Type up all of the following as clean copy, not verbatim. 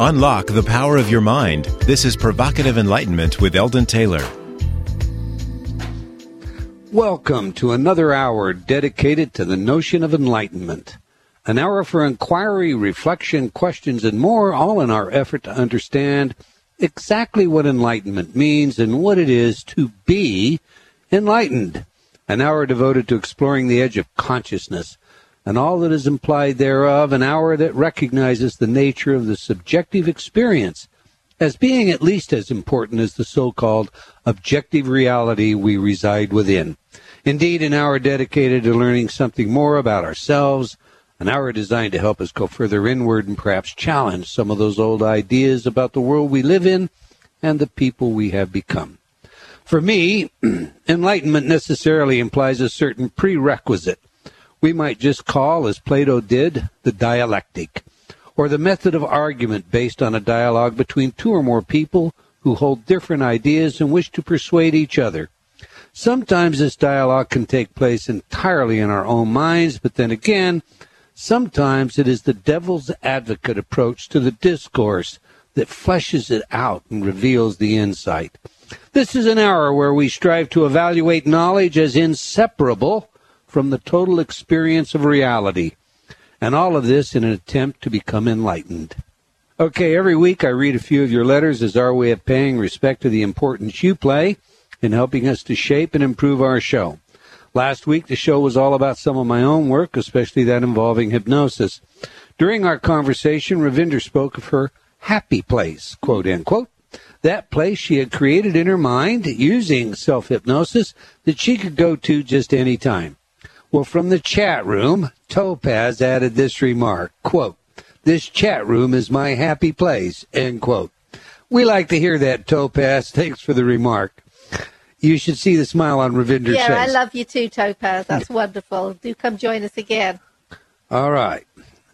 Unlock the power of your mind. This is Provocative Enlightenment with Eldon Taylor. Welcome to another hour dedicated to the notion of enlightenment. An hour for inquiry, reflection, questions, and more, all in our effort to understand exactly what enlightenment means and what it is to be enlightened. An hour devoted to exploring the edge of consciousness and all that is implied thereof, an hour that recognizes the nature of the subjective experience as being at least as important as the so-called objective reality we reside within. Indeed, an hour dedicated to learning something more about ourselves, an hour designed to help us go further inward and perhaps challenge some of those old ideas about the world we live in and the people we have become. For me, enlightenment necessarily implies a certain prerequisite. We might just call, as Plato did, the dialectic, or the method of argument based on a dialogue between two or more people who hold different ideas and wish to persuade each other. Sometimes this dialogue can take place entirely in our own minds, but then again, sometimes it is the devil's advocate approach to the discourse that fleshes it out and reveals the insight. This is an hour where we strive to evaluate knowledge as inseparable from the total experience of reality, and all of this in an attempt to become enlightened. Okay, every week I read a few of your letters as our way of paying respect to the importance you play in helping us to shape and improve our show. Last week, the show was all about some of my own work, especially that involving hypnosis. During our conversation, Ravinder spoke of her happy place, quote, end quote, that place she had created in her mind using self-hypnosis that she could go to just any time. Well, from the chat room, Topaz added this remark, quote, "This chat room is my happy place," end quote. We like to hear that, Topaz. Thanks for the remark. You should see the smile on Ravinder's face. Yeah, I love you too, Topaz. That's wonderful. Do come join us again. All right.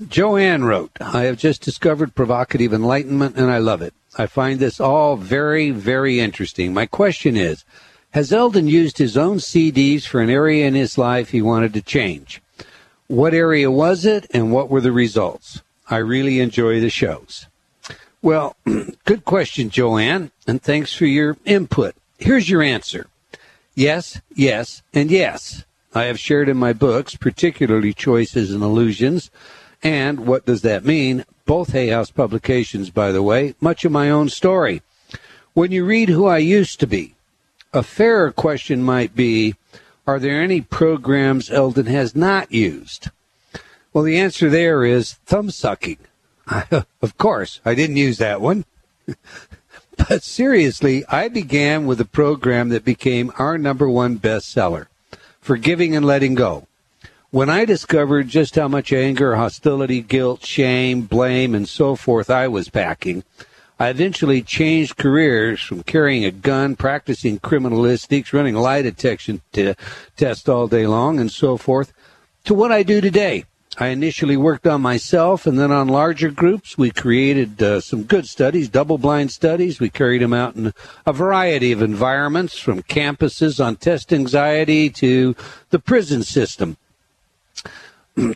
Joanne wrote, "I have just discovered Provocative Enlightenment, and I love it. I find this all very, very interesting. My question is, has Eldon used his own CDs for an area in his life he wanted to change? What area was it, and what were the results? I really enjoy the shows." Well, good question, Joanne, and thanks for your input. Here's your answer. Yes, yes, and yes. I have shared in my books, particularly Choices and Illusions, and What Does That Mean? Both Hay House publications, by the way, much of my own story. When you read who I used to be, a fairer question might be, are there any programs Eldon has not used? Well, the answer there is thumb-sucking. Of course, I didn't use that one. But seriously, I began with a program that became our number one bestseller, Forgiving and Letting Go. When I discovered just how much anger, hostility, guilt, shame, blame, and so forth I was packing, I eventually changed careers from carrying a gun, practicing criminalistics, running lie detection tests all day long, and so forth, to what I do today. I initially worked on myself and then on larger groups. We created some good studies, double-blind studies. We carried them out in a variety of environments, from campuses on test anxiety to the prison system.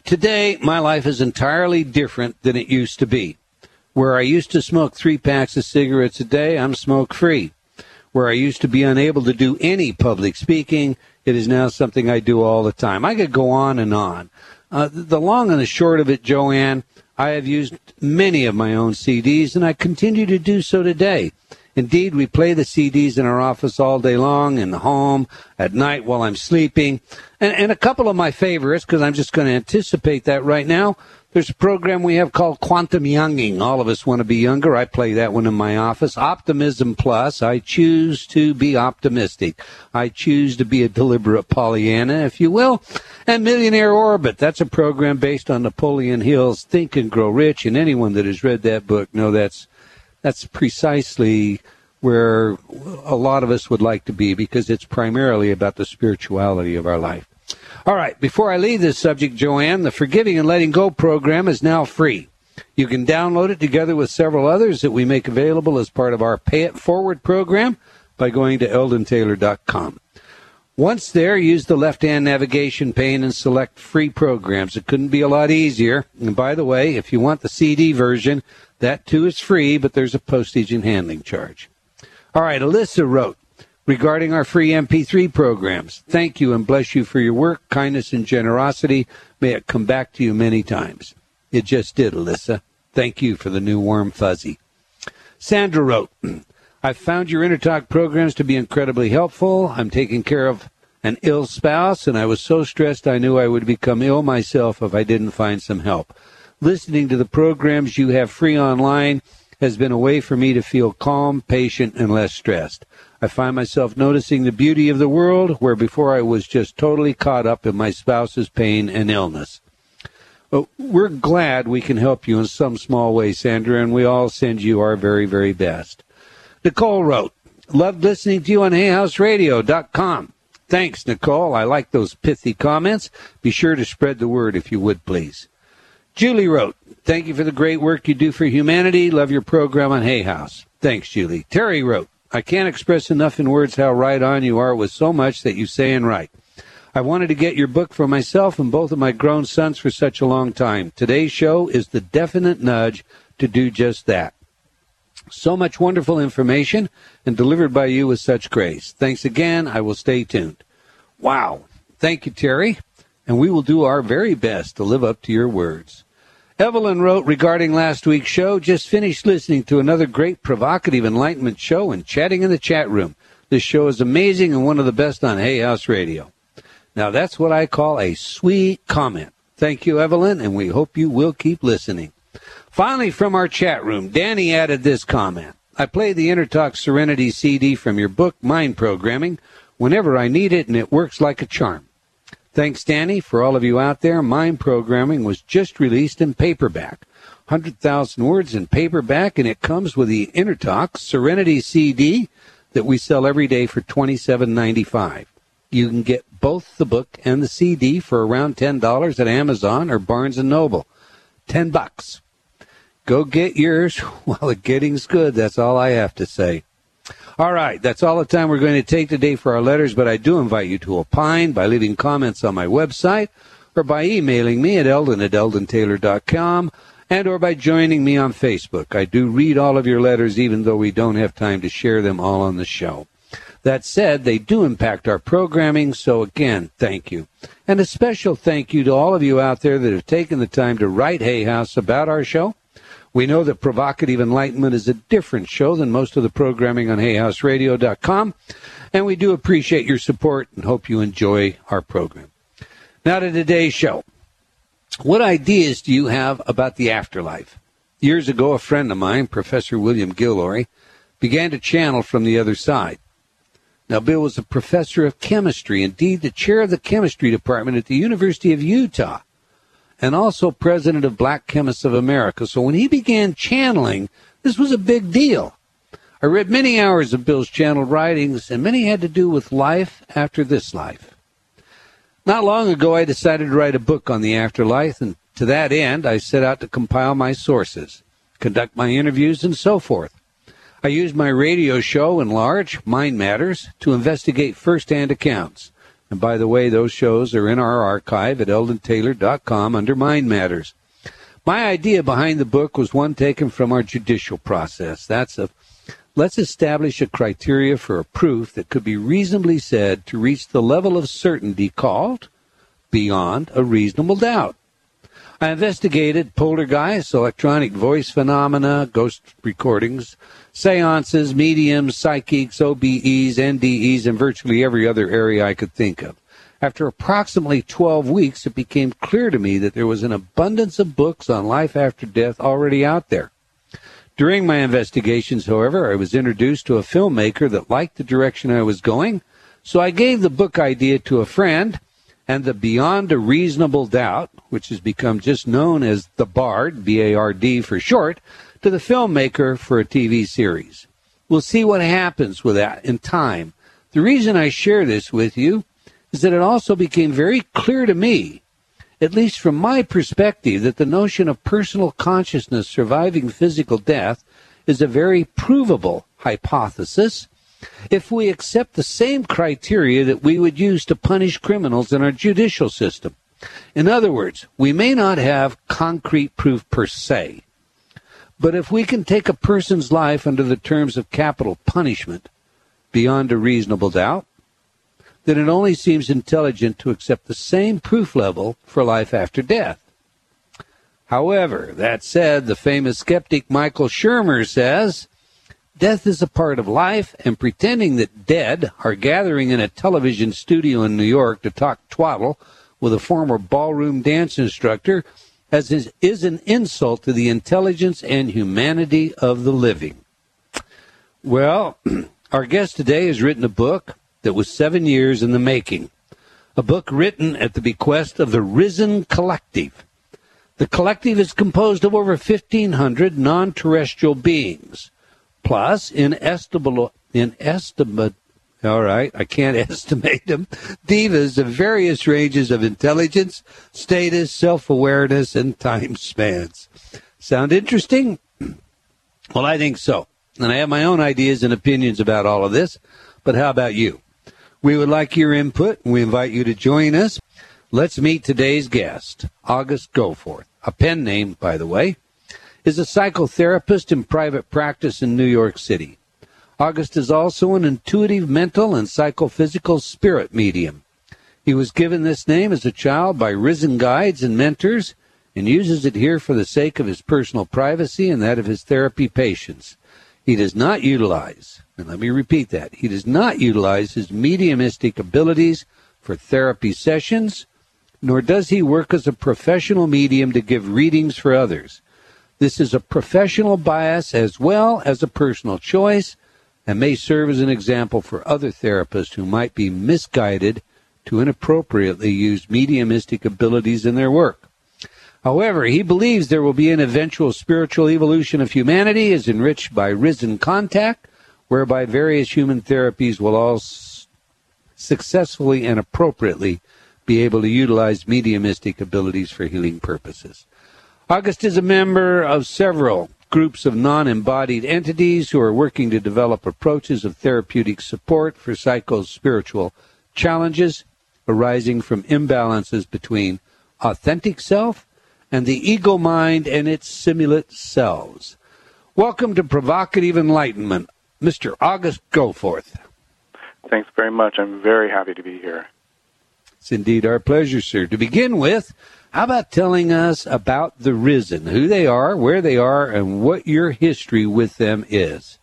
Today, my life is entirely different than it used to be. Where I used to smoke 3 packs of cigarettes a day, I'm smoke-free. Where I used to be unable to do any public speaking, it is now something I do all the time. I could go on and on. The long and the short of it, Joanne, I have used many of my own CDs, and I continue to do so today. Indeed, we play the CDs in our office all day long, in the home, at night while I'm sleeping. And a couple of my favorites, because I'm just going to anticipate that right now, there's a program we have called Quantum Younging. All of us want to be younger. I play that one in my office. Optimism Plus. I choose to be optimistic. I choose to be a deliberate Pollyanna, if you will. And Millionaire Orbit. That's a program based on Napoleon Hill's Think and Grow Rich. And anyone that has read that book knows that's precisely where a lot of us would like to be, because it's primarily about the spirituality of our life. All right, before I leave this subject, Joanne, the Forgiving and Letting Go program is now free. You can download it together with several others that we make available as part of our Pay It Forward program by going to EldonTaylor.com. Once there, use the left-hand navigation pane and select free programs. It couldn't be a lot easier. And by the way, if you want the CD version, That, too, is free, but there's a postage and handling charge. All right, Alyssa wrote, regarding our free MP3 programs, thank you and bless you for your work, kindness, and generosity. May it come back to you many times. It just did, Alyssa. Thank you for the new warm fuzzy. Sandra wrote, I found your InnerTalk programs to be incredibly helpful. I'm taking care of an ill spouse, and I was so stressed I knew I would become ill myself if I didn't find some help. Listening to the programs you have free online has been a way for me to feel calm, patient, and less stressed. I find myself noticing the beauty of the world, where before I was just totally caught up in my spouse's pain and illness. Well, we're glad we can help you in some small way, Sandra, and we all send you our very, very best. Nicole wrote, loved listening to you on HayHouseRadio.com. Thanks, Nicole. I like those pithy comments. Be sure to spread the word if you would, please. Julie wrote, thank you for the great work you do for humanity. Love your program on Hay House. Thanks, Julie. Terry wrote, I can't express enough in words how right on you are with so much that you say and write. I wanted to get your book for myself and both of my grown sons for such a long time. Today's show is the definite nudge to do just that. So much wonderful information and delivered by you with such grace. Thanks again. I will stay tuned. Wow. Thank you, Terry. And we will do our very best to live up to your words. Evelyn wrote regarding last week's show, just finished listening to another great provocative enlightenment show and chatting in the chat room. This show is amazing and one of the best on Hay House Radio. Now, that's what I call a sweet comment. Thank you, Evelyn, and we hope you will keep listening. Finally, from our chat room, Danny added this comment. I play the InnerTalk Serenity CD from your book, Mind Programming, whenever I need it, and it works like a charm. Thanks, Danny. For all of you out there, Mind Programming was just released in paperback. 100,000 words in paperback, and it comes with the InnerTalk Serenity CD that we sell every day for $27.95. You can get both the book and the CD for around $10 at Amazon or Barnes & Noble. $10. Go get yours while the getting's good. That's all I have to say. All right, that's all the time we're going to take today for our letters, but I do invite you to opine by leaving comments on my website or by emailing me at eldon@eldontaylor.com and or by joining me on Facebook. I do read all of your letters, even though we don't have time to share them all on the show. That said, they do impact our programming, so again, thank you. And a special thank you to all of you out there that have taken the time to write Hay House about our show. We know that Provocative Enlightenment is a different show than most of the programming on HayHouseRadio.com, and we do appreciate your support and hope you enjoy our program. Now to today's show. What ideas do you have about the afterlife? Years ago, a friend of mine, Professor William Gillory, began to channel from the other side. Now, Bill was a professor of chemistry, indeed the chair of the chemistry department at the University of Utah, and also president of Black Chemists of America. So when he began channeling, this was a big deal. I read many hours of Bill's channeled writings, and many had to do with life after this life. Not long ago, I decided to write a book on the afterlife, and to that end, I set out to compile my sources, conduct my interviews, and so forth. I used my radio show in large, Mind Matters, to investigate first-hand accounts. And by the way, those shows are in our archive at EldonTaylor.com under Mind Matters. My idea behind the book was one taken from our judicial process. Let's establish a criteria for a proof that could be reasonably said to reach the level of certainty called beyond a reasonable doubt. I investigated poltergeists, electronic voice phenomena, ghost recordings, seances, mediums, psychics, OBEs, NDEs, and virtually every other area I could think of. After approximately 12 weeks, it became clear to me that there was an abundance of books on life after death already out there. During my investigations, however, I was introduced to a filmmaker that liked the direction I was going, so I gave the book idea to a friend, and the Beyond a Reasonable Doubt, which has become just known as the BARD, B-A-R-D for short, to the filmmaker for a TV series. We'll see what happens with that in time. The reason I share this with you is that it also became very clear to me, at least from my perspective, that the notion of personal consciousness surviving physical death is a very provable hypothesis, if we accept the same criteria that we would use to punish criminals in our judicial system. In other words, we may not have concrete proof per se, But if we can take a person's life under the terms of capital punishment beyond a reasonable doubt, then it only seems intelligent to accept the same proof level for life after death. However, that said, the famous skeptic Michael Shermer says, death is a part of life, and pretending that dead are gathering in a television studio in New York to talk twaddle with a former ballroom dance instructor is an insult to the intelligence and humanity of the living. Well, our guest today has written a book that was 7 years in the making, a book written at the bequest of the Risen Collective. The collective is composed of over 1,500 non-terrestrial beings, plus divas of various ranges of intelligence, status, self-awareness, and time spans. Sound interesting? Well, I think so. And I have my own ideas and opinions about all of this, but how about you? We would like your input, and we invite you to join us. Let's meet today's guest, August Goforth, a pen name, by the way, is a psychotherapist in private practice in New York City. August is also an intuitive mental and psychophysical spirit medium. He was given this name as a child by risen guides and mentors and uses it here for the sake of his personal privacy and that of his therapy patients. He does not utilize, and let me repeat that, he does not utilize his mediumistic abilities for therapy sessions, nor does he work as a professional medium to give readings for others. This is a professional bias as well as a personal choice and may serve as an example for other therapists who might be misguided to inappropriately use mediumistic abilities in their work. However, he believes there will be an eventual spiritual evolution of humanity as enriched by risen contact, whereby various human therapies will all successfully and appropriately be able to utilize mediumistic abilities for healing purposes. August is a member of several groups of non-embodied entities who are working to develop approaches of therapeutic support for psycho-spiritual challenges arising from imbalances between authentic self and the ego mind and its simulate selves. Welcome to Provocative Enlightenment, Mr. August Goforth. Thanks very much. I'm very happy to be here. It's indeed our pleasure, sir. To begin with, how about telling us about the Risen, who they are, where they are, and what your history with them is?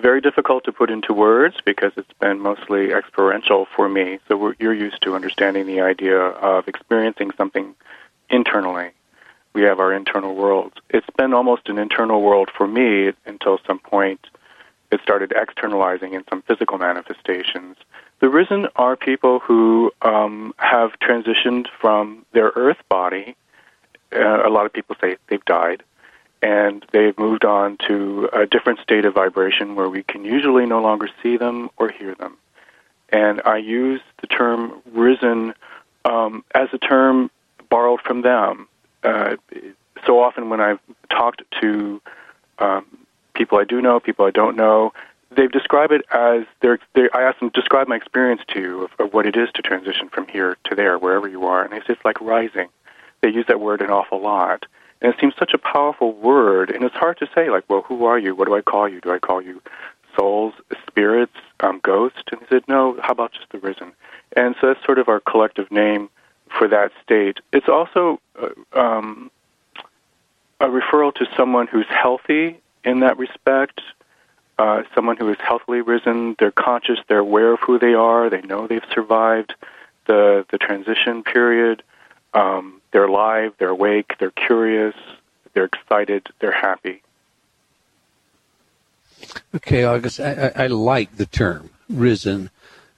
Very difficult to put into words because it's been mostly experiential for me. So you're used to understanding the idea of experiencing something internally. We have our internal worlds. It's been almost an internal world for me until some point it started externalizing in some physical manifestations. The Risen are people who have transitioned from their earth body. A lot of people say they've died, and they've moved on to a different state of vibration where we can usually no longer see them or hear them. And I use the term Risen as a term borrowed from them. So often when I've talked to people I do know, people I don't know, they've described it as, I asked them, describe my experience to you of what it is to transition from here to there, wherever you are. And they say it's like rising. They use that word an awful lot. And it seems such a powerful word, and it's hard to say, like, well, who are you? What do I call you? Do I call you souls, spirits, ghost? And they said, no, how about just the Risen? And so that's sort of our collective name for that state. It's also a referral to someone who's healthy in that respect. Someone who is healthily risen, they're conscious, they're aware of who they are, they know they've survived the transition period, they're alive, they're awake, they're curious, they're excited, they're happy. Okay, August, I like the term risen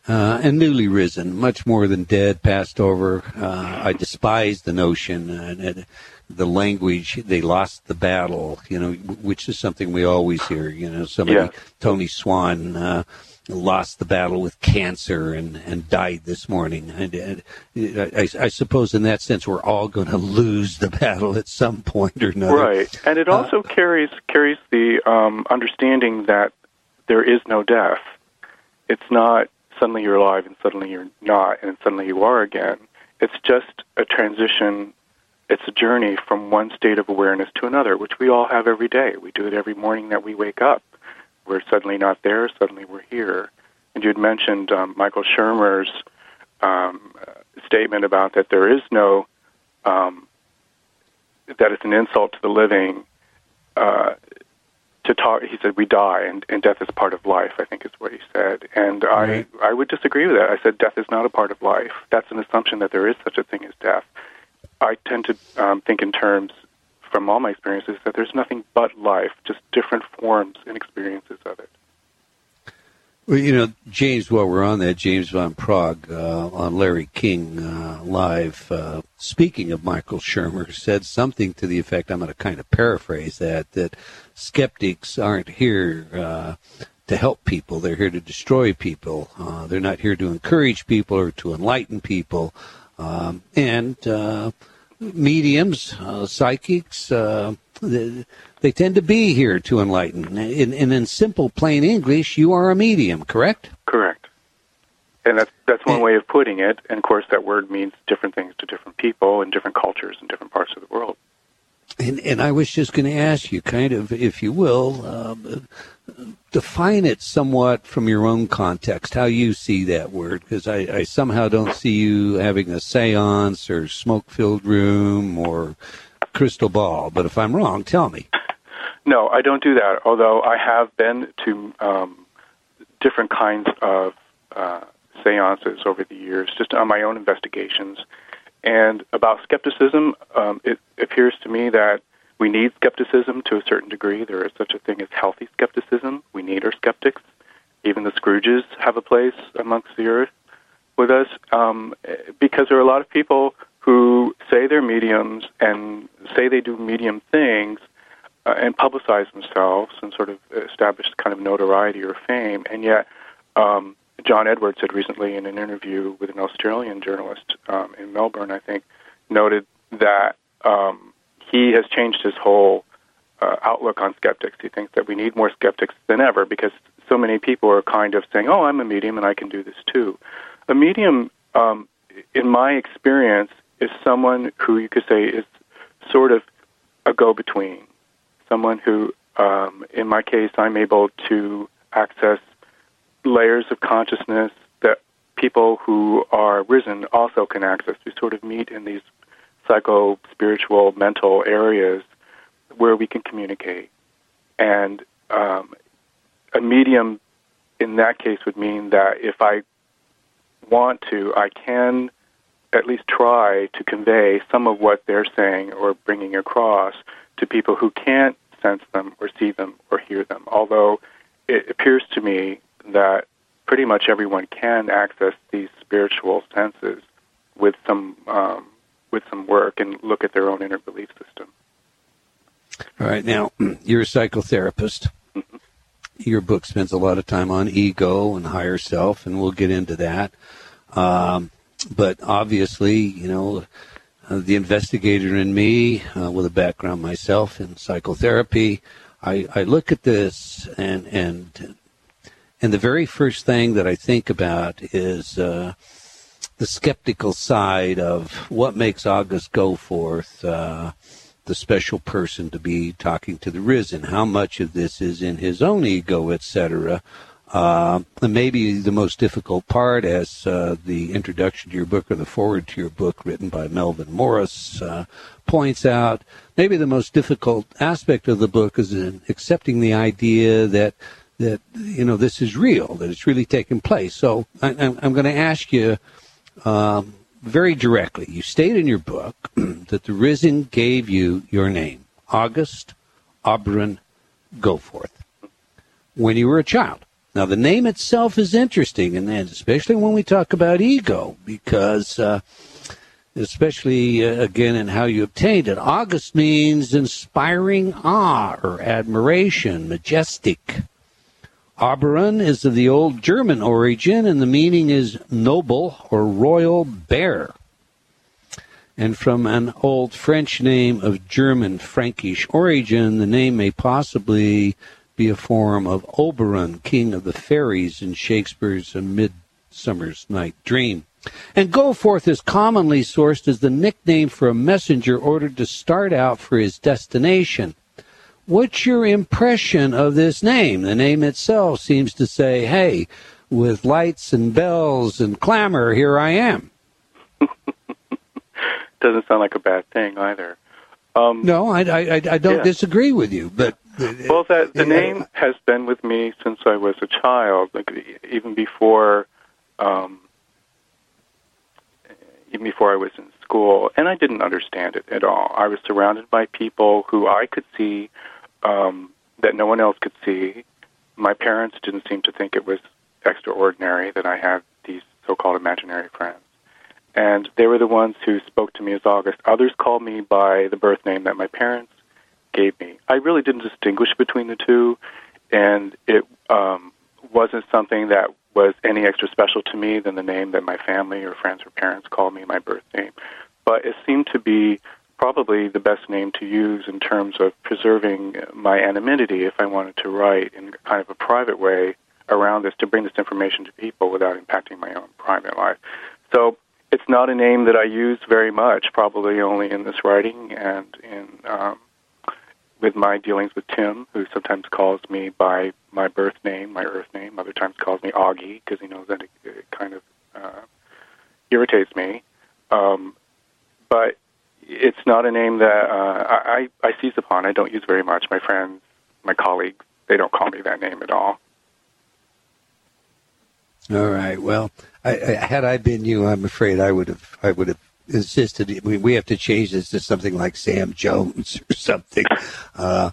and newly risen, much more than dead, passed over. I despise the notion and the language, they lost the battle, you know, which is something we always hear. You know, somebody, yeah. Tony Swan, lost the battle with cancer and died this morning. And I suppose in that sense we're all going to lose the battle at some point or another. Right, and it also carries the understanding that there is no death. It's not suddenly you're alive and suddenly you're not, and suddenly you are again. It's just a transition. It's a journey from one state of awareness to another, which we all have every day. We do it every morning that we wake up. We're suddenly not there, suddenly we're here. And you had mentioned Michael Shermer's statement about that there is no, that it's an insult to the living to talk. He said, we die, and death is part of life, I think is what he said. And mm-hmm. I would disagree with that. I said death is not a part of life. That's an assumption that there is such a thing as death. I tend to think in terms, from all my experiences, that there's nothing but life, just different forms and experiences of it. Well, you know, James, while we're on that, James von Prague on Larry King Live, speaking of Michael Shermer, said something to the effect, I'm going to kind of paraphrase that skeptics aren't here to help people. They're here to destroy people. They're not here to encourage people or to enlighten people. And mediums, psychics, they tend to be here to enlighten. And in simple, plain English, you are a medium, correct? Correct. And that's one way of putting it. And, of course, that word means different things to different people and different cultures and different parts of the world. And I was just going to ask you, kind of, if you will, define it somewhat from your own context, how you see that word, because I somehow don't see you having a seance or smoke-filled room or crystal ball. But if I'm wrong, tell me. No, I don't do that, although I have been to different kinds of seances over the years, just on my own investigations. And about skepticism, it appears to me that we need skepticism to a certain degree. There is such a thing as healthy skepticism. We need our skeptics. Even the Scrooges have a place amongst the earth with us, because there are a lot of people who say they're mediums and say they do medium things and publicize themselves and sort of establish kind of notoriety or fame. And yet John Edwards had recently, in an interview with an Australian journalist in Melbourne, I think, noted that he has changed his whole outlook on skeptics. He thinks that we need more skeptics than ever because so many people are kind of saying, oh, I'm a medium and I can do this too. A medium, in my experience, is someone who you could say is sort of a go-between, someone who, in my case, I'm able to access layers of consciousness that people who are risen also can access. We sort of meet in these psycho-spiritual mental areas where we can communicate. And a medium in that case would mean that if I want to, I can at least try to convey some of what they're saying or bringing across to people who can't sense them or see them or hear them. Although it appears to me that pretty much everyone can access these spiritual senses with some work and look at their own inner belief system. All right, now, you're a psychotherapist. Mm-hmm. Your book spends a lot of time on ego and higher self, and we'll get into that. But obviously, you know, the investigator in me, with a background myself in psychotherapy, I look at this and the very first thing that I think about is the skeptical side of what makes August Goforth the special person to be talking to the risen, how much of this is in his own ego, etc. And maybe the most difficult part, as the introduction to your book or the foreword to your book written by Melvin Morris points out, maybe the most difficult aspect of the book is in accepting the idea that you know this is real, that it's really taking place. So I'm going to ask you very directly. You state in your book that the Risen gave you your name, August Auberon Goforth, when you were a child. Now, the name itself is interesting, and especially when we talk about ego, because especially, again, in how you obtained it. August means inspiring awe or admiration, majestic. Auberon is of the old German origin, and the meaning is noble or royal bear. And from an old French name of German Frankish origin, the name may possibly be a form of Oberon, king of the fairies in Shakespeare's A Summer's Night Dream. And Goforth is commonly sourced as the nickname for a messenger ordered to start out for his destination. What's your impression of this name? The name itself seems to say, hey, with lights and bells and clamor, here I am. Doesn't sound like a bad thing either. No, I don't disagree with you. But well, the name has been with me since I was a child, like even before I was in school, and I didn't understand it at all. I was surrounded by people who I could see that no one else could see. My parents didn't seem to think it was extraordinary that I had these so-called imaginary friends. And they were the ones who spoke to me as August. Others called me by the birth name that my parents gave me. I really didn't distinguish between the two, and it wasn't something that was any extra special to me than the name that my family or friends or parents called me my birth name. But it seemed to be probably the best name to use in terms of preserving my anonymity if I wanted to write in kind of a private way around this, to bring this information to people without impacting my own private life. So it's not a name that I use very much, probably only in this writing and in with my dealings with Tim, who sometimes calls me by my birth name, my earth name, other times calls me Augie because he knows that it kind of irritates me. But it's not a name that I seize upon. I don't use very much. My friends, my colleagues, they don't call me that name at all. All right. Well, had I been you, I'm afraid I would have insisted. We have to change this to something like Sam Jones or something. Yes,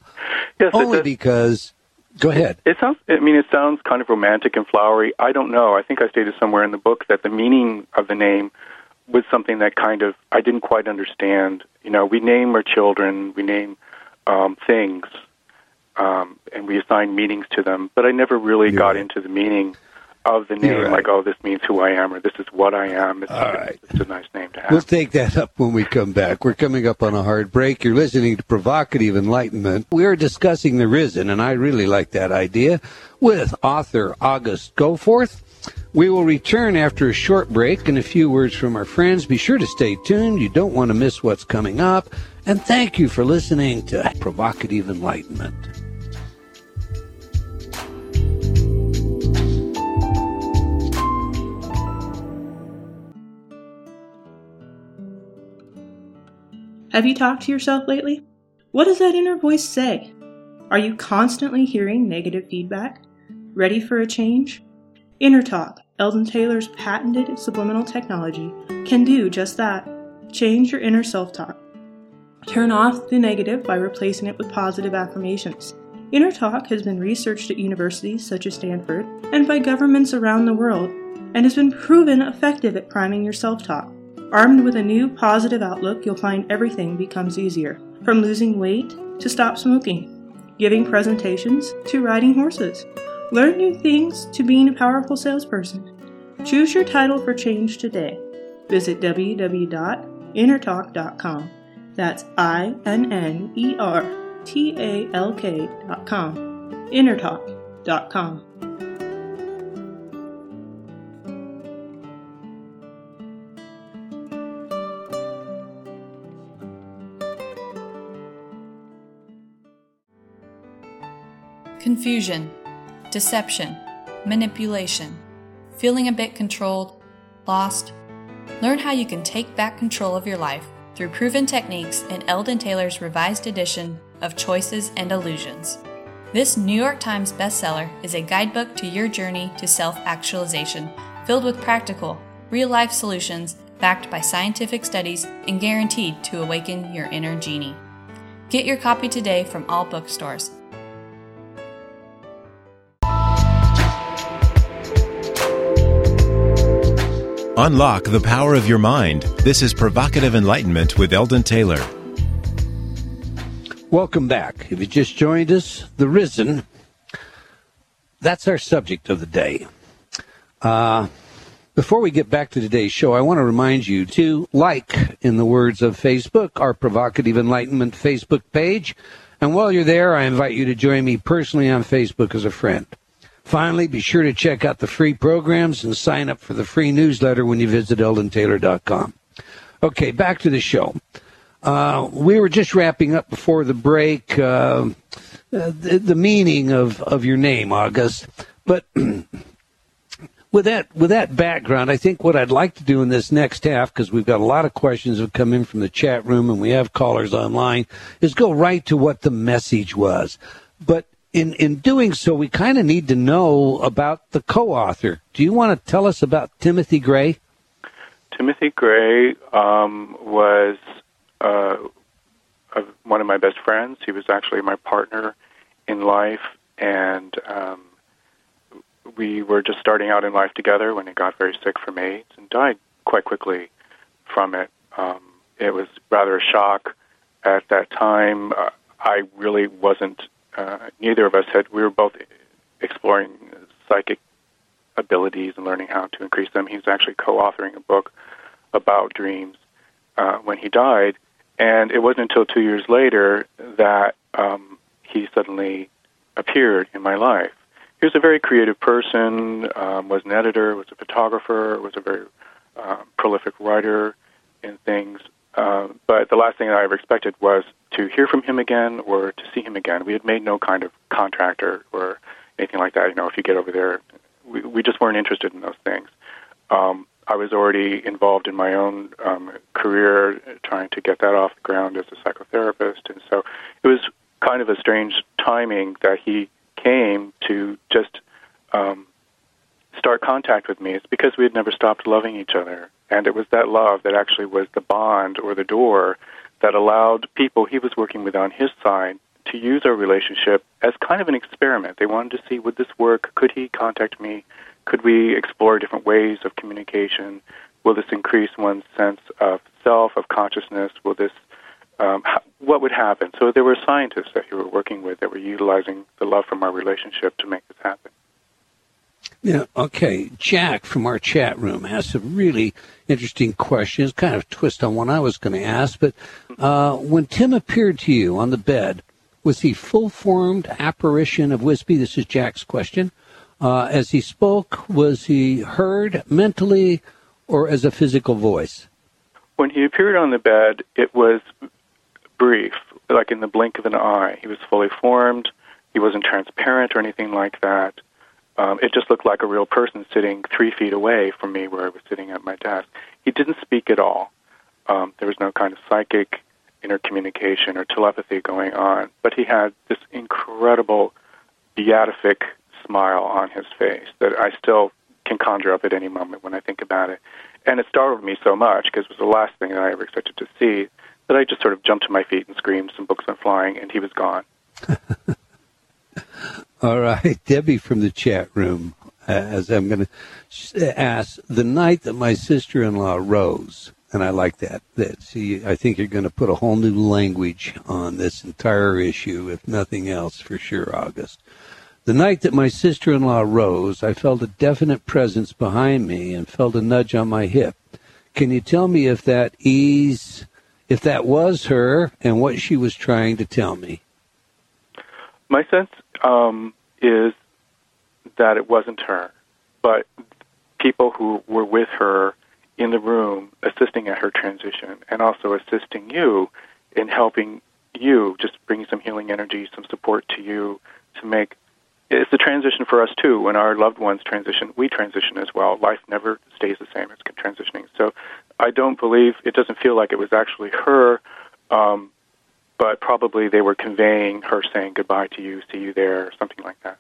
only because. Go ahead. It sounds. I mean, it sounds kind of romantic and flowery. I don't know. I think I stated somewhere in the book that the meaning of the name was something that kind of I didn't quite understand. You know, we name our children, we name things, and we assign meanings to them. But I never really got into the meaning of the name, like, oh, this means who I am, or this is what I am. It's a nice name to have. We'll take that up when we come back. We're coming up on a hard break. You're listening to Provocative Enlightenment. We're discussing the risen, and I really like that idea, with author August Goforth. We will return after a short break and a few words from our friends. Be sure to stay tuned. You don't want to miss what's coming up. And thank you for listening to Provocative Enlightenment. Have you talked to yourself lately? What does that inner voice say? Are you constantly hearing negative feedback? Ready for a change? InnerTalk, Eldon Taylor's patented subliminal technology, can do just that. Change your inner self-talk. Turn off the negative by replacing it with positive affirmations. InnerTalk has been researched at universities such as Stanford and by governments around the world, and has been proven effective at priming your self-talk. Armed with a new positive outlook, you'll find everything becomes easier, from losing weight to stop smoking, giving presentations to riding horses. Learn new things to being a powerful salesperson. Choose your title for change today. Visit www.innertalk.com. That's INNERTALK.com. InnerTalk.com. Confusion, deception, manipulation, feeling a bit controlled, lost. Learn how you can take back control of your life through proven techniques in Eldon Taylor's revised edition of Choices and Illusions. This New York Times bestseller is a guidebook to your journey to self-actualization, filled with practical, real-life solutions backed by scientific studies and guaranteed to awaken your inner genie. Get your copy today from all bookstores. Unlock the power of your mind. This is Provocative Enlightenment with Eldon Taylor. Welcome back. If you just joined us, the risen, that's our subject of the day. Before we get back to today's show, I want to remind you to like, in the words of Facebook, our Provocative Enlightenment Facebook page. And while you're there, I invite you to join me personally on Facebook as a friend. Finally, be sure to check out the free programs and sign up for the free newsletter when you visit EldonTaylor.com. Okay, back to the show. We were just wrapping up before the break the meaning of your name, August. But with that background, I think what I'd like to do in this next half, because we've got a lot of questions that have come in from the chat room and we have callers online, is go right to what the message was. But in doing so, we kind of need to know about the co-author. Do you want to tell us about Timothy Gray? Timothy Gray was one of my best friends. He was actually my partner in life, and we were just starting out in life together when he got very sick from AIDS and died quite quickly from it. It was rather a shock at that time. I really wasn't, neither of us had, we were both exploring psychic abilities and learning how to increase them. He's actually co-authoring a book about dreams when he died. And it wasn't until 2 years later that he suddenly appeared in my life. He was a very creative person, was an editor, was a photographer, was a very prolific writer in things. But the last thing that I ever expected was to hear from him again or to see him again. We had made no kind of contract or anything like that. You know, if you get over there, we just weren't interested in those things. I was already involved in my own career, trying to get that off the ground as a psychotherapist. And so it was kind of a strange timing that he came to just start contact with me. It's because we had never stopped loving each other. And it was that love that actually was the bond or the door that allowed people he was working with on his side to use our relationship as kind of an experiment. They wanted to see, would this work? Could he contact me? Could we explore different ways of communication? Will this increase one's sense of self, of consciousness? Will this, what would happen? So there were scientists that you were working with that were utilizing the love from our relationship to make this happen. Yeah, okay. Jack from our chat room has some really interesting questions, kind of twist on one I was going to ask. But when Tim appeared to you on the bed, was he full-formed apparition of Wisby? This is Jack's question. As he spoke, was he heard mentally or as a physical voice? When he appeared on the bed, it was brief, like in the blink of an eye. He was fully formed. He wasn't transparent or anything like that. It just looked like a real person sitting 3 feet away from me where I was sitting at my desk. He didn't speak at all. There was no kind of psychic intercommunication or telepathy going on, but he had this incredible beatific smile on his face that I still can conjure up at any moment when I think about it. And it startled me so much because it was the last thing that I ever expected to see that I just sort of jumped to my feet and screamed, some books went flying, and he was gone. All right, Debbie from the chat room, as I'm going to ask, the night that my sister-in-law rose, and I like that. See, I think you're going to put a whole new language on this entire issue, if nothing else, for sure, August. The night that my sister-in-law rose, I felt a definite presence behind me and felt a nudge on my hip. Can you tell me if that was her and what she was trying to tell me? My sense is that it wasn't her, but people who were with her in the room assisting at her transition and also assisting you in helping you, just bringing some healing energy, some support to you to make. It's a transition for us, too. When our loved ones transition, we transition as well. Life never stays the same. It's transitioning. So I don't believe, it doesn't feel like it was actually her, but probably they were conveying her saying goodbye to you, see you there, something like that.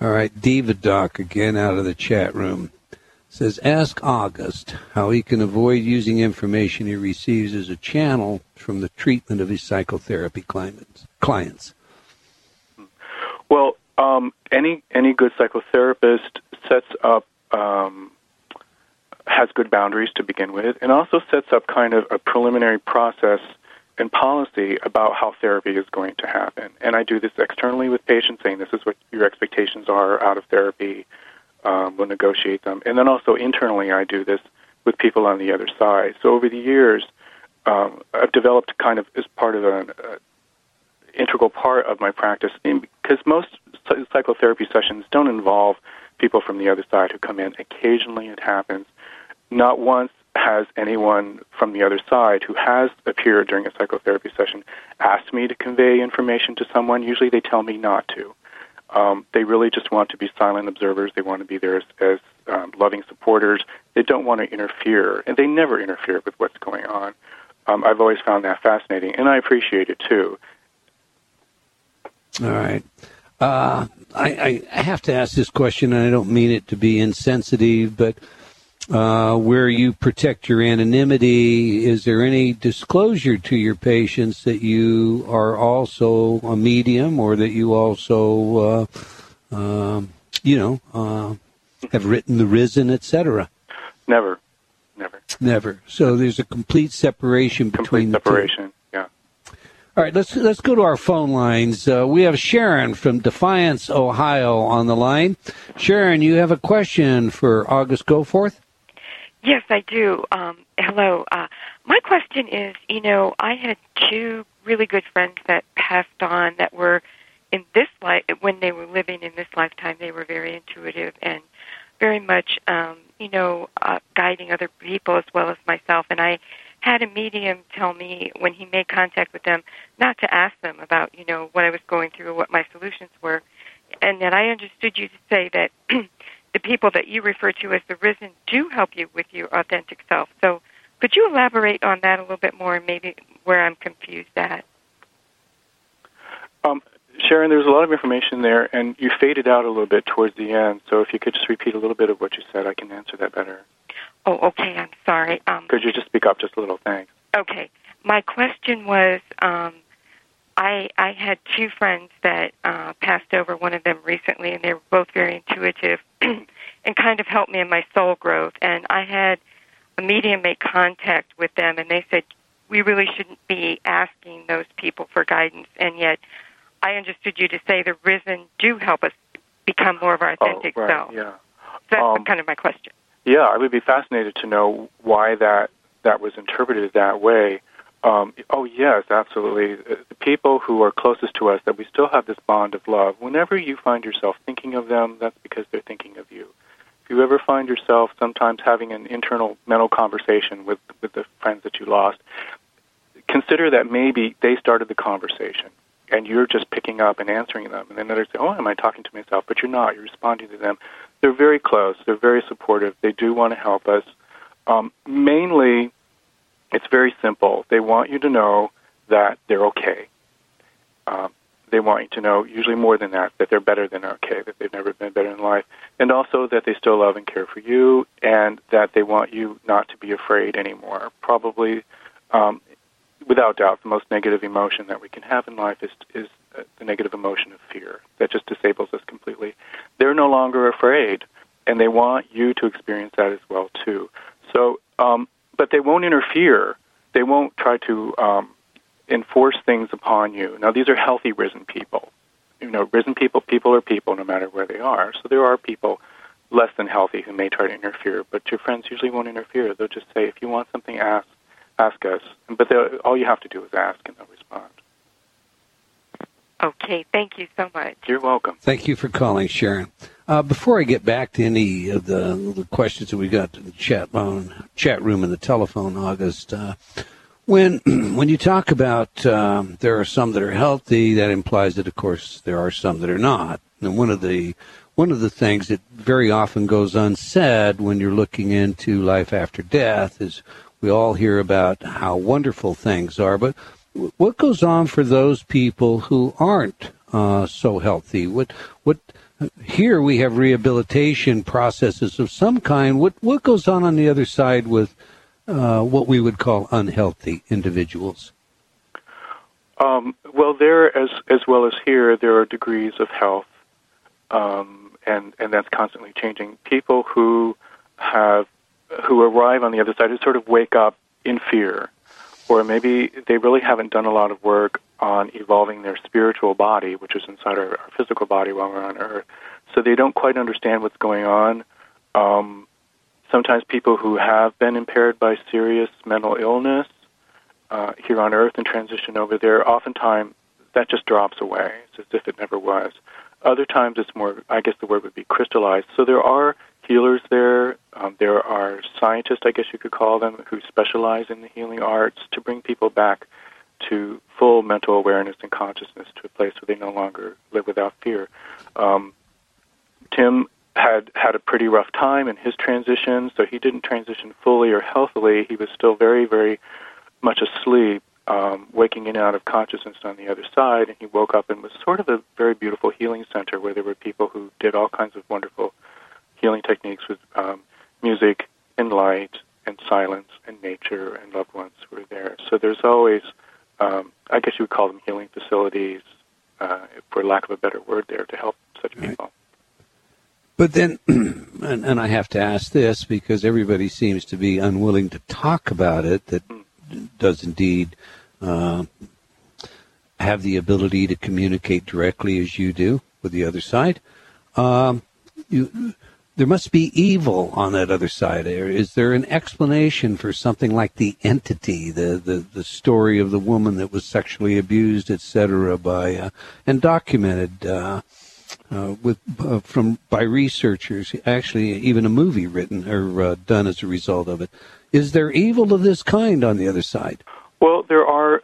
All right, Diva Doc again out of the chat room says, ask August how he can avoid using information he receives as a channel from the treatment of his psychotherapy clients. Well, any good psychotherapist sets up has good boundaries to begin with, and also sets up kind of a preliminary process and policy about how therapy is going to happen. And I do this externally with patients, saying this is what your expectations are out of therapy. We'll negotiate them. And then also internally I do this with people on the other side. So over the years, I've developed kind of as part of an integral part of my practice, because most psychotherapy sessions don't involve people from the other side who come in. Occasionally it happens. Not once has anyone from the other side who has appeared during a psychotherapy session asked me to convey information to someone. Usually they tell me not to. They really just want to be silent observers. They want to be there as loving supporters. They don't want to interfere, and they never interfere with what's going on. I've always found that fascinating, and I appreciate it, too. All right. I have to ask this question, and I don't mean it to be insensitive, but where you protect your anonymity, is there any disclosure to your patients that you are also a medium or that you also, have written the Risen, etc.? Never. So there's a complete separation between the two. All right, let's go to our phone lines. We have Sharon from Defiance, Ohio, on the line. Sharon, you have a question for August Goforth? Yes, I do. Hello. My question is, I had two really good friends that passed on that were in this life. When they were living in this lifetime, they were very intuitive and very much, guiding other people as well as myself. And I had a medium tell me when he made contact with them not to ask them about, what I was going through or what my solutions were. And then I understood you to say that the people that you refer to as the Risen do help you with your authentic self. So could you elaborate on that a little bit more and maybe where I'm confused at? Sharon, there's a lot of information there, and you faded out a little bit towards the end. So if you could just repeat a little bit of what you said, I can answer that better. Oh, okay, I'm sorry. Could you just speak up just a little? Thanks. Okay. My question was, I had two friends that passed over, one of them recently, and they were both very intuitive and kind of helped me in my soul growth. And I had a medium make contact with them, and they said, we really shouldn't be asking those people for guidance. And yet I understood you to say the Risen do help us become more of our authentic self. Yeah. So that's kind of my question. Yeah, I would be fascinated to know why that was interpreted that way. Yes, absolutely. The people who are closest to us that we still have this bond of love, whenever you find yourself thinking of them, that's because they're thinking of you. If you ever find yourself sometimes having an internal mental conversation with the friends that you lost, consider that maybe they started the conversation and you're just picking up and answering them. And then others say, am I talking to myself? But you're not. You're responding to them. They're very close. They're very supportive. They do want to help us. Mainly, it's very simple. They want you to know that they're okay. They want you to know, usually more than that they're better than okay, that they've never been better in life, and also that they still love and care for you, and that they want you not to be afraid anymore. Probably, without doubt, the most negative emotion that we can have in life is the negative emotion of fear. That just disables us completely. They're no longer afraid, and they want you to experience that as well, too. So, but they won't interfere. They won't try to enforce things upon you. Now, these are healthy risen people. Risen people are people no matter where they are. So there are people less than healthy who may try to interfere, but your friends usually won't interfere. They'll just say, if you want something, ask us. But all you have to do is ask, and they'll respond. Okay, thank you so much. You're welcome. Thank you for calling, Sharon. Before I get back to any of the questions that we got in the chat room and the telephone, August, when you talk about there are some that are healthy, that implies that, of course, there are some that are not. And one of the things that very often goes unsaid when you're looking into life after death is we all hear about how wonderful things are, but what goes on for those people who aren't so healthy? What? Here we have rehabilitation processes of some kind. What goes on the other side with what we would call unhealthy individuals? Well, there as well as here, there are degrees of health, and that's constantly changing. People who arrive on the other side who sort of wake up in fear. Or maybe they really haven't done a lot of work on evolving their spiritual body, which is inside our physical body while we're on Earth. So they don't quite understand what's going on. Sometimes people who have been impaired by serious mental illness here on Earth and transition over there, oftentimes that just drops away. It's as if it never was. Other times it's more, I guess the word would be crystallized. So there are healers there. There are scientists, I guess you could call them, who specialize in the healing arts to bring people back to full mental awareness and consciousness, to a place where they no longer live without fear. Tim had a pretty rough time in his transition, so he didn't transition fully or healthily. He was still very, very much asleep, waking in and out of consciousness on the other side, and he woke up and was sort of a very beautiful healing center where there were people who did all kinds of wonderful healing techniques with music and light and silence and nature, and loved ones who were there. So there's always, I guess you would call them healing facilities, for lack of a better word there, to help such people. But then, and I have to ask this, because everybody seems to be unwilling to talk about it, that does indeed have the ability to communicate directly as you do with the other side. There must be evil on that other side. Is there an explanation for something like the entity, the story of the woman that was sexually abused, etc., by and documented by researchers? Actually, even a movie written or done as a result of it. Is there evil of this kind on the other side? Well, there are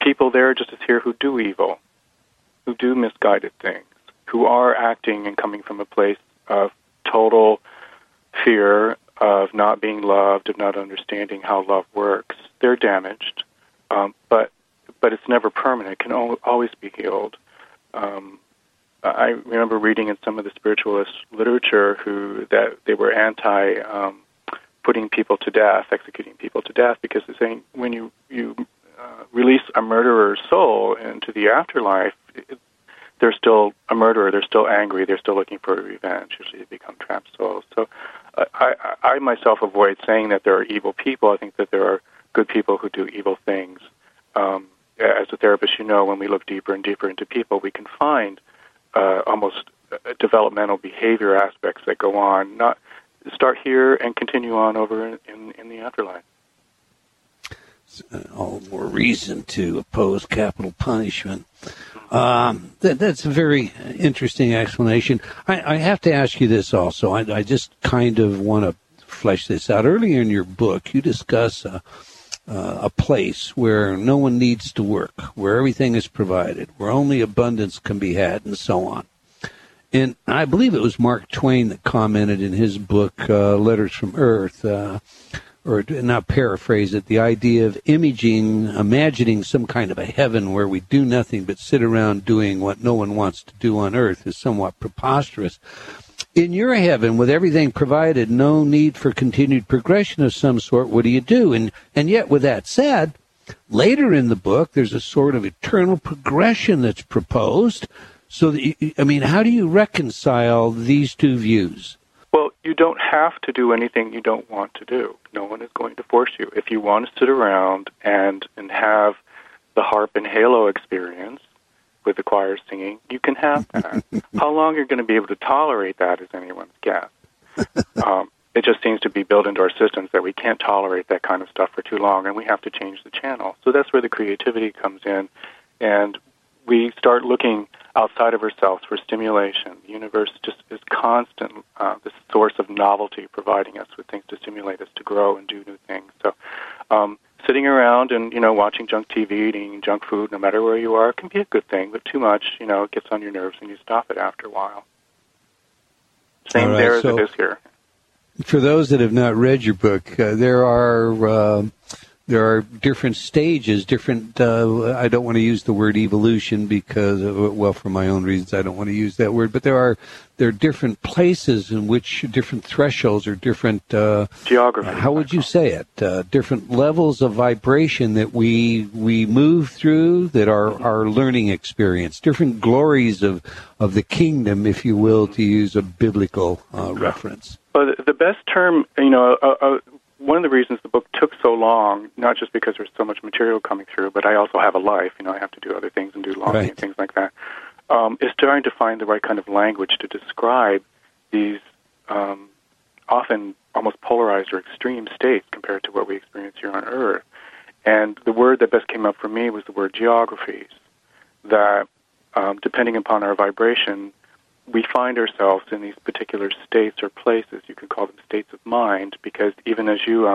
people there just as here who do evil, who do misguided things, who are acting and coming from a place of total fear, of not being loved, of not understanding how love works. They're damaged, but it's never permanent. It can always be healed. I remember reading in some of the spiritualist literature that they were anti putting people to death, executing people to death, because they're saying when you release a murderer's soul into the afterlife, they're still a murderer, they're still angry, they're still looking for revenge. Usually they become trapped souls. So I myself avoid saying that there are evil people. I think that there are good people who do evil things. As a therapist, when we look deeper and deeper into people, we can find almost developmental behavior aspects that go on, not start here and continue on over in the afterlife. All more reason to oppose capital punishment. That's a very interesting explanation. I have to ask you this also. I just kind of want to flesh this out. Earlier in your book, you discuss a place where no one needs to work, where everything is provided, where only abundance can be had, and so on. And I believe it was Mark Twain that commented in his book, Letters from Earth, or not paraphrase it, the idea of imagining some kind of a heaven where we do nothing but sit around doing what no one wants to do on earth is somewhat preposterous. In your heaven, with everything provided, no need for continued progression of some sort, what do you do? And yet, with that said, later in the book, there's a sort of eternal progression that's proposed. So, how do you reconcile these two views? Well, you don't have to do anything you don't want to do. No one is going to force you. If you want to sit around and have the harp and halo experience with the choir singing, you can have that. How long you're going to be able to tolerate that is anyone's guess. It just seems to be built into our systems that we can't tolerate that kind of stuff for too long, and we have to change the channel. So that's where the creativity comes in, and we start looking outside of ourselves for stimulation. The universe just is constant, the source of novelty, providing us with things to stimulate us to grow and do new things. So sitting around and, watching junk TV, eating junk food, no matter where you are, can be a good thing, but too much, it gets on your nerves and you stop it after a while. Same right, there so as it is here. For those that have not read your book, there are different stages, different, I don't want to use the word evolution because, for my own reasons, I don't want to use that word, but there are different places in which different thresholds or different geography. How would you say it? Different levels of vibration that we move through that are our learning experience, different glories of the kingdom, if you will, to use a biblical reference. Well, the best term, one of the reasons the book took so long, not just because there's so much material coming through, but I also have a life. I have to do other things and do laundry and things like that, is trying to find the right kind of language to describe these often almost polarized or extreme states compared to what we experience here on Earth. And the word that best came up for me was the word geographies, that depending upon our vibration, we find ourselves in these particular states or places. You can call them states of mind, because even as you,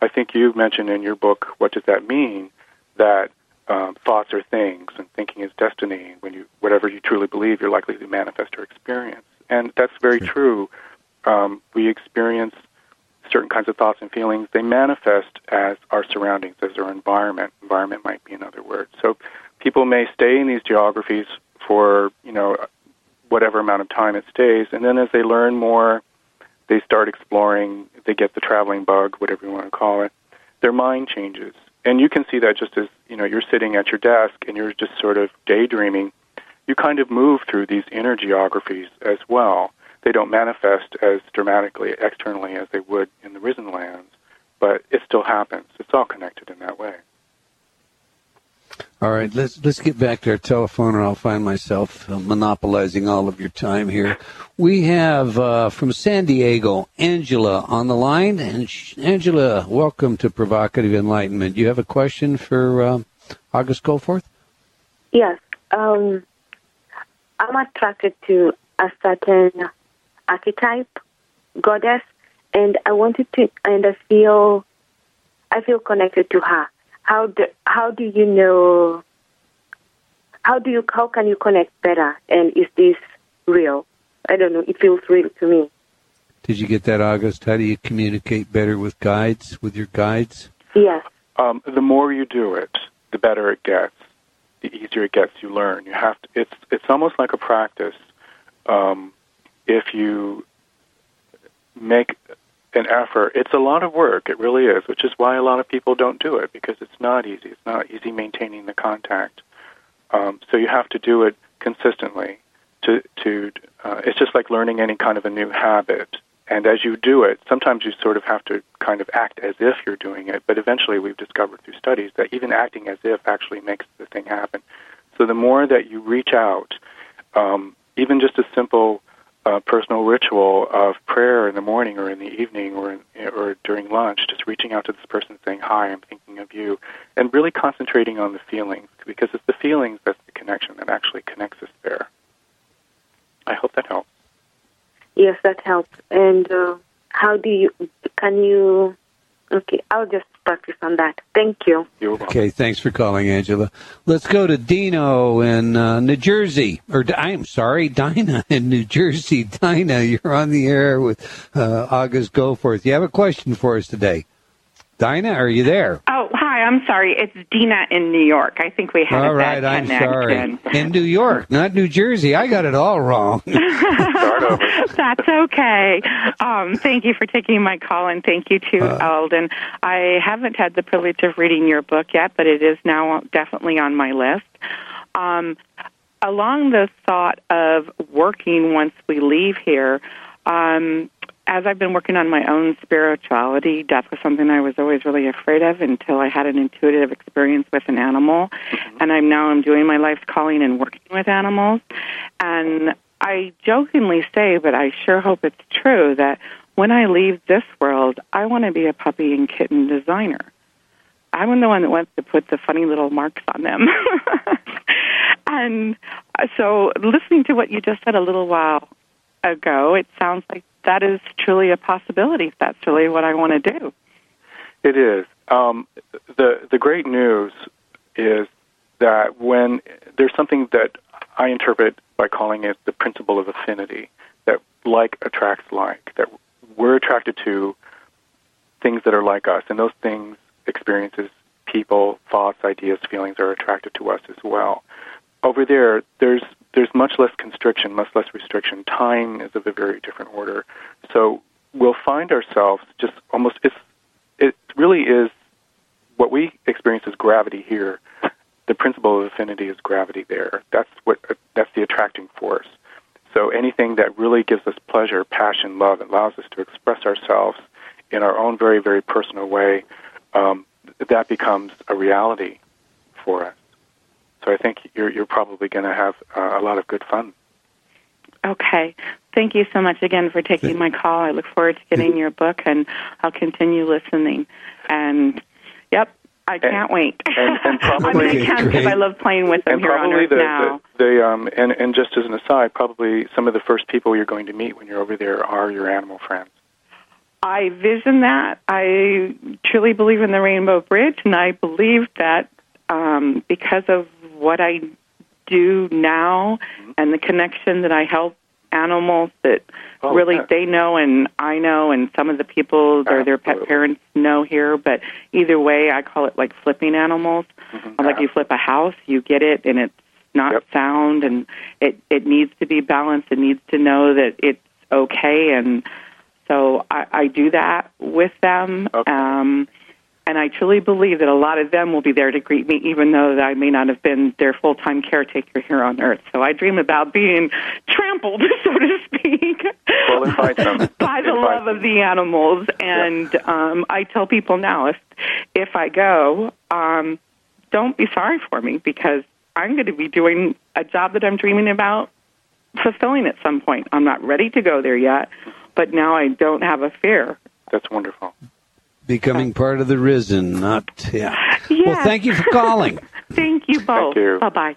I think you mentioned in your book, What Does That Mean? That thoughts are things, and thinking is destiny. When you, whatever you truly believe, you're likely to manifest or experience. And that's very true. We experience certain kinds of thoughts and feelings. They manifest as our surroundings, as our environment. Environment might be another word. So people may stay in these geographies for, you know, whatever amount of time it stays, and then as they learn more, they start exploring, they get the traveling bug, whatever you want to call it, their mind changes. And you can see that just as, you know, you're sitting at your desk and you're just sort of daydreaming, you kind of move through these inner geographies as well. They don't manifest as dramatically externally as they would in the risen lands, but it still happens. It's all connected in that way. All right, let's get back to our telephone, or I'll find myself monopolizing all of your time here. We have from San Diego, Angela on the line. And Angela, welcome to Provocative Enlightenment. You have a question for August Goforth? Yes. I'm attracted to a certain archetype, goddess, and I wanted to, and I feel connected to her. How can you connect better? And is this real? I don't know. It feels real to me. Did you get that, August? How do you communicate better with guides, with your guides? Yes. The more you do it, the better it gets. The easier it gets. You learn. You have to. It's almost like a practice. If you make an effort. It's a lot of work, it really is, which is why a lot of people don't do it, because it's not easy. It's not easy maintaining the contact. So you have to do it consistently. It's just like learning any kind of a new habit. And as you do it, sometimes you sort of have to kind of act as if you're doing it, but eventually we've discovered through studies that even acting as if actually makes the thing happen. So the more that you reach out, even just a simple personal ritual of prayer in the morning or in the evening or during lunch, just reaching out to this person saying, hi, I'm thinking of you, and really concentrating on the feelings, because it's the feelings that's the connection that actually connects us there. I hope that helps. Yes, that helps. And okay, I'll just practice on that. Thank you. You're welcome. Okay, thanks for calling, Angela. Let's go to Dino in New Jersey. Dinah in New Jersey. Dinah, you're on the air with August Goforth. You have a question for us today. Dinah, are you there? Oh, hi, I'm sorry. It's Dina in New York. I think we had that connection. Sorry. In New York, not New Jersey. I got it all wrong. Start over. That's okay. Thank you for taking my call, and thank you to Eldon. I haven't had the privilege of reading your book yet, but it is now definitely on my list. Along the thought of working once we leave here, as I've been working on my own spirituality, death was something I was always really afraid of until I had an intuitive experience with an animal. Mm-hmm. And I'm doing my life's calling and working with animals. And I jokingly say, but I sure hope it's true, that when I leave this world, I want to be a puppy and kitten designer. I'm the one that wants to put the funny little marks on them. And so listening to what you just said a little while ago, it sounds like that is truly a possibility. That's really what I want to do. It is. The great news is that when there's something that I interpret by calling it the principle of affinity, that like attracts like, that we're attracted to things that are like us, and those things, experiences, people, thoughts, ideas, feelings are attracted to us as well. Over there, there's much less constriction, much less restriction. Time is of a very different order. So we'll find ourselves just almost, it really is, what we experience is gravity here. The principle of affinity is gravity there. That's the attracting force. So anything that really gives us pleasure, passion, love, allows us to express ourselves in our own very, very personal way, that becomes a reality for us. So I think you're probably going to have a lot of good fun. Okay. Thank you so much again for taking my call. I look forward to getting your book, and I'll continue listening. And, yep, I can't wait. And probably, I'm going to count because I love playing with them and here on Earth now. And just as an aside, probably some of the first people you're going to meet when you're over there are your animal friends. I vision that. I truly believe in the Rainbow Bridge, and I believe that because of what I do now and the connection that I help animals that they know and I know, and some of the people or their pet parents know here, but either way, I call it like flipping animals. Like you flip a house, you get it, and it's not sound, and it needs to be balanced. It needs to know that it's okay, and so I do that with them, and I truly believe that a lot of them will be there to greet me, even though I may not have been their full-time caretaker here on Earth. So I dream about being trampled, so to speak, by the love of the animals. And I tell people now, if I go, don't be sorry for me, because I'm going to be doing a job that I'm dreaming about fulfilling at some point. I'm not ready to go there yet, but now I don't have a fear. That's wonderful. Becoming part of the risen, Well, thank you for calling. Thank you both. Thank you. Bye-bye.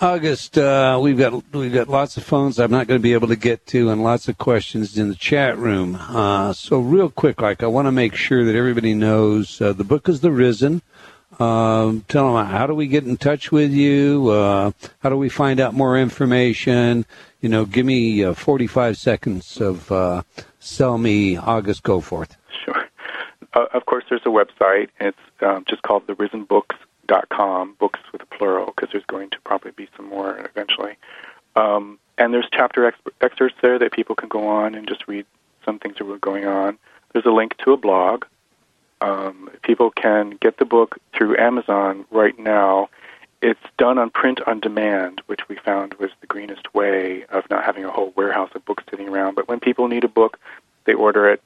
August, we've got lots of phones I'm not going to be able to get to, and lots of questions in the chat room. So real quick, I want to make sure that everybody knows the book is The Risen. Tell them, how do we get in touch with you? How do we find out more information? You know, give me 45 seconds of sell me August Goforth. Sure. Of course, there's a website. It's just called therisenbooks.com, books with a plural, because there's going to probably be some more eventually. And there's chapter excerpts there that people can go on and just read some things that were going on. There's a link to a blog. People can get the book through Amazon right now. It's done on print on demand, which we found was the greenest way of not having a whole warehouse of books sitting around. But when people need a book, they order it,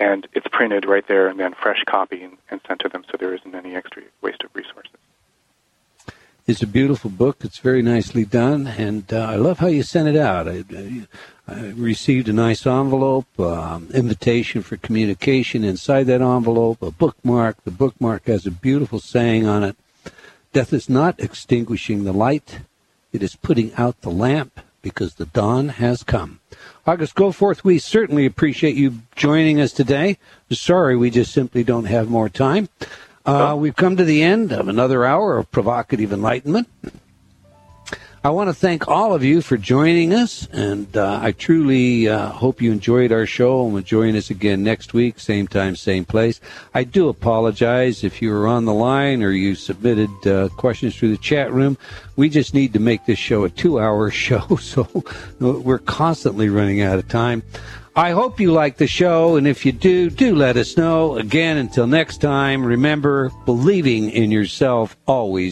and it's printed right there and then fresh copy and sent to them, so there isn't any extra waste of resources. It's a beautiful book. It's very nicely done, and I love how you sent it out. I received a nice envelope, invitation for communication. Inside that envelope, a bookmark. The bookmark has a beautiful saying on it. Death is not extinguishing the light. It is putting out the lamp, because the dawn has come. August Goforth, we certainly appreciate you joining us today. Sorry, we just simply don't have more time. We've come to the end of another hour of provocative enlightenment. I want to thank all of you for joining us, and I truly hope you enjoyed our show and will join us again next week, same time, same place. I do apologize if you were on the line or you submitted questions through the chat room. We just need to make this show a 2-hour show, so we're constantly running out of time. I hope you like the show, and if you do, do let us know. Again, until next time, remember, believing in yourself always